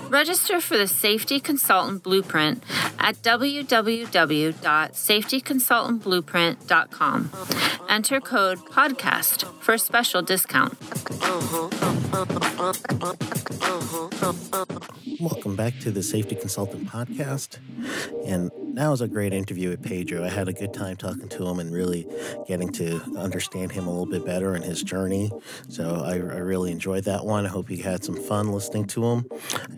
Register for the Safety Consultant Blueprint at www.SafetyConsultantBlueprint.com. Enter code PODCAST for a special discount. Welcome back to the Safety Consultant Podcast. And that was a great interview with Pedro. I had a good time talking to him and really getting to understand him a little bit better and his journey. So I really enjoyed that one. I hope you had some fun listening to him.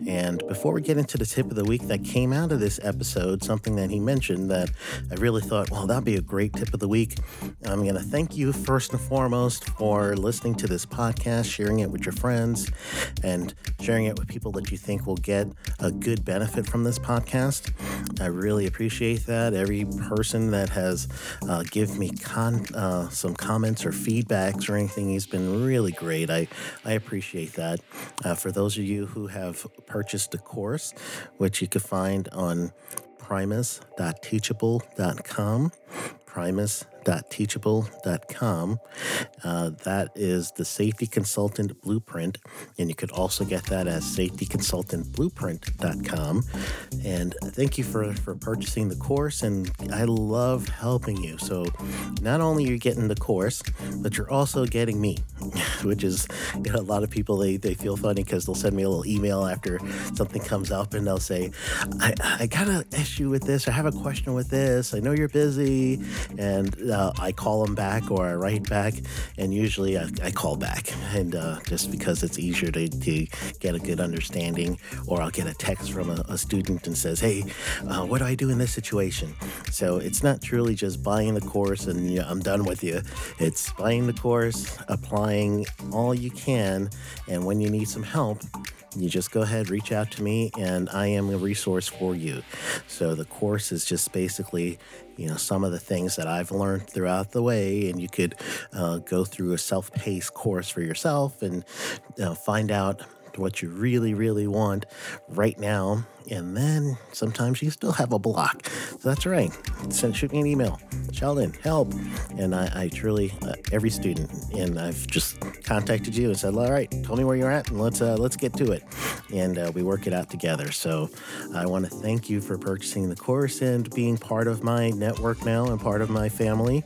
And before we get into the tip of the week that came out of this episode, something that he mentioned that I really thought, well, that'd be a great tip of the week. I'm going to thank you first and foremost for listening to this podcast, sharing it with your friends, and sharing it with people that you think will get a good benefit from this podcast. I really appreciate that. Every person that has given me some comments or feedbacks or anything has been really great. I appreciate that. For those of you who have purchased the course, which you can find on Primus.teachable.com. Primus.teachable.com. That is the Safety Consultant Blueprint, and you could also get that as SafetyConsultantBlueprint.com. And thank you for purchasing the course, and I love helping you. So not only are you getting the course, but you're also getting me, which is, you know, a lot of people, they feel funny because they'll send me a little email after something comes up, and they'll say, I got an issue with this, I have a question with this, I know you're busy, and I call them back or I write back, and usually I call back, and just because it's easier to get a good understanding. Or I'll get a text from a student and says, hey, what do I do in this situation? So it's not truly just buying the course and, you know, I'm done with you. It's buying the course, applying all you can, and when you need some help, you just go ahead, reach out to me, and I am a resource for you. So the course is just basically, you know, some of the things that I've learned throughout the way, and you could go through a self-paced course for yourself and find out what you really, really want right now. And then sometimes you still have a block. So that's right. Shoot me an email. Sheldon, help. And I truly, every student, and I've just contacted you and said, all right, tell me where you're at, and let's get to it. And we work it out together. So I want to thank you for purchasing the course and being part of my network now and part of my family.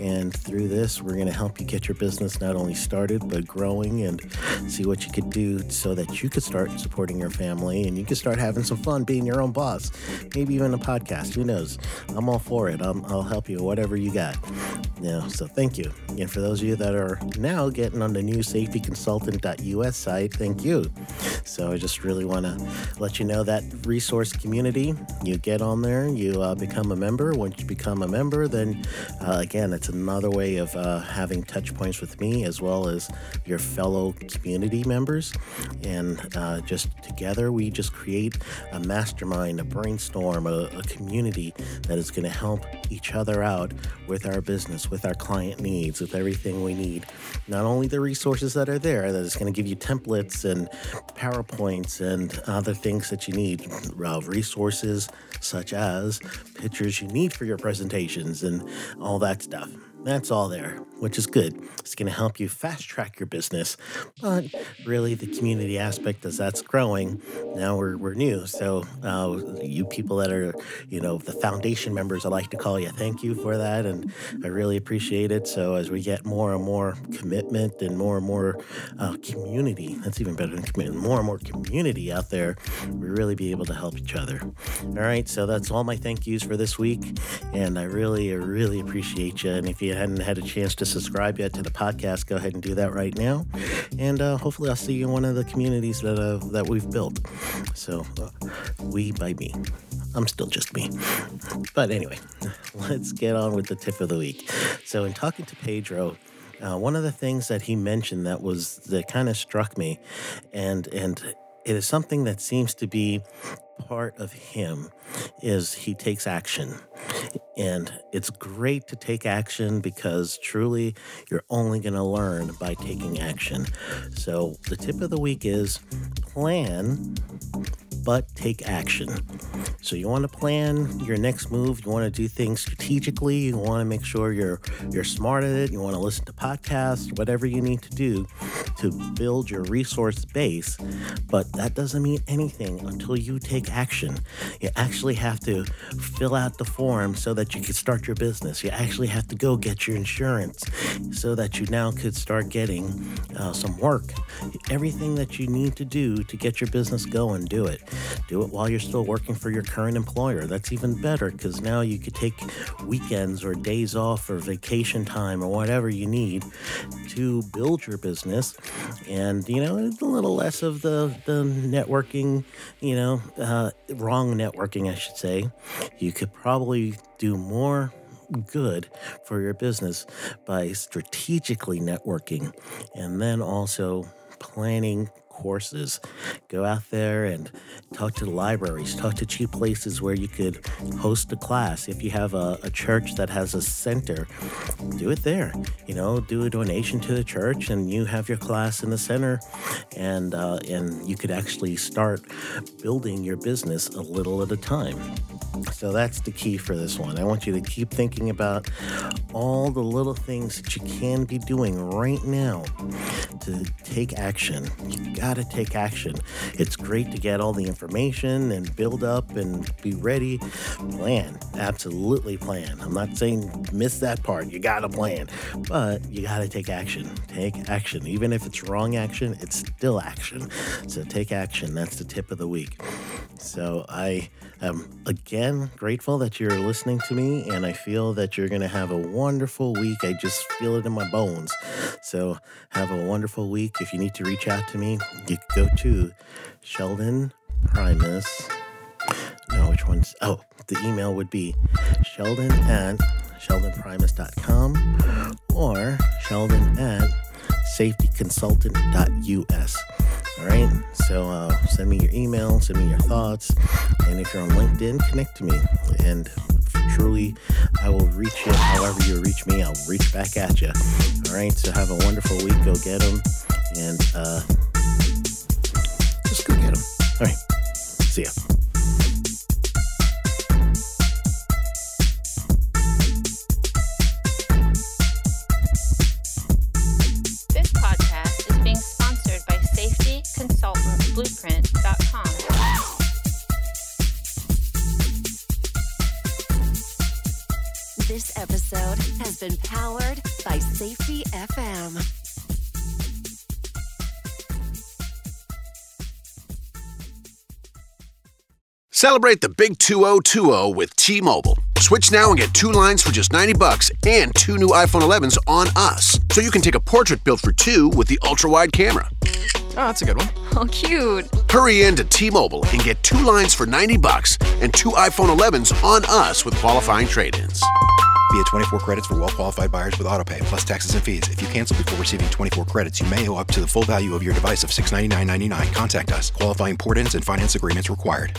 And through this, we're going to help you get your business not only started, but growing, and see what you could do so that you could start supporting your family and you could start having some fun being your own boss, maybe even a podcast, who knows. I'm all for it. I'll help you, whatever you got, you know. So thank you. And for those of you that are now getting on the new SafetyConsultant.us site, thank you. So I just really want to let you know that resource community, you get on there, you become a member. Once you become a member, then again, it's another way of having touch points with me as well as your fellow community members, and just together we just create a mastermind, a brainstorm, a community that is going to help each other out with our business, with our client needs, with everything we need. Not only the resources that are there, that is going to give you templates and PowerPoints and other things that you need, resources such as pictures you need for your presentations and all that stuff. That's all there, which is good. It's going to help you fast track your business. But really, the community aspect, as that's growing, now we're new. So you people that are, you know, the foundation members, I like to call you, thank you for that. And I really appreciate it. So as we get more and more commitment and more community, that's even better than commitment, more and more community out there, we really be able to help each other. All right. So that's all my thank yous for this week. And I really appreciate you. And if you hadn't had a chance to subscribe yet to the podcast, go ahead and do that right now, and hopefully I'll see you in one of the communities that we've built. So we by me, I'm still just me, but anyway, let's get on with the tip of the week. So in talking to Pedro, one of the things that he mentioned that kind of struck me, and it is something that seems to be part of him, is he takes action. And it's great to take action, because truly you're only going to learn by taking action. So the tip of the week is plan, but take action. So you want to plan your next move. You want to do things strategically. You want to make sure you're smart at it. You want to listen to podcasts, whatever you need to do to build your resource base. But that doesn't mean anything until you take action. You actually have to fill out the form so that you can start your business. You actually have to go get your insurance so that you now could start getting some work. Everything that you need to do to get your business going, do it. Do it while you're still working for your current employer. That's even better, because now you could take weekends or days off or vacation time or whatever you need to build your business. And, you know, it's a little less of the networking, you know, wrong networking, I should say. You could probably do more good for your business by strategically networking, and then also planning courses. Go out there and talk to the libraries, talk to cheap places where you could host a class. If you have a church that has a center, do it there. You know, do a donation to the church and you have your class in the center, and you could actually start building your business a little at a time. So that's the key for this one. I want you to keep thinking about all the little things that you can be doing right now to take action. You gotta take action. It's great to get all the information and build up and be ready. Plan. Absolutely plan. I'm not saying miss that part. You gotta plan. But you gotta take action. Take action. Even if it's wrong action, it's still action. So take action. That's the tip of the week. So I am, again, grateful that you're listening to me, and I feel that you're going to have a wonderful week. I just feel it in my bones. So have a wonderful week. If you need to reach out to me, you can go to the email would be sheldon@SheldonPrimus.com or sheldon@SafetyConsultant.us. All right, so send me your email, send me your thoughts, and if you're on LinkedIn, connect to me, and truly, I will reach you however you reach me. I'll reach back at you. All right, so have a wonderful week. Go get them, and just go get them. All right, see ya. SafetyConsultantBlueprint.com. This episode has been powered by Safety FM. Celebrate the big 2020 with T-Mobile. Switch now and get two lines for just $90 and two new iPhone 11s on us. So you can take a portrait built for two with the ultra-wide camera. Oh, that's a good one. Oh, cute. Hurry in to T-Mobile and get two lines for $90 and two iPhone 11s on us with qualifying trade-ins. Via 24 credits for well-qualified buyers with autopay plus taxes and fees. If you cancel before receiving 24 credits, you may owe up to the full value of your device of $699.99. Contact us. Qualifying port-ins and finance agreements required.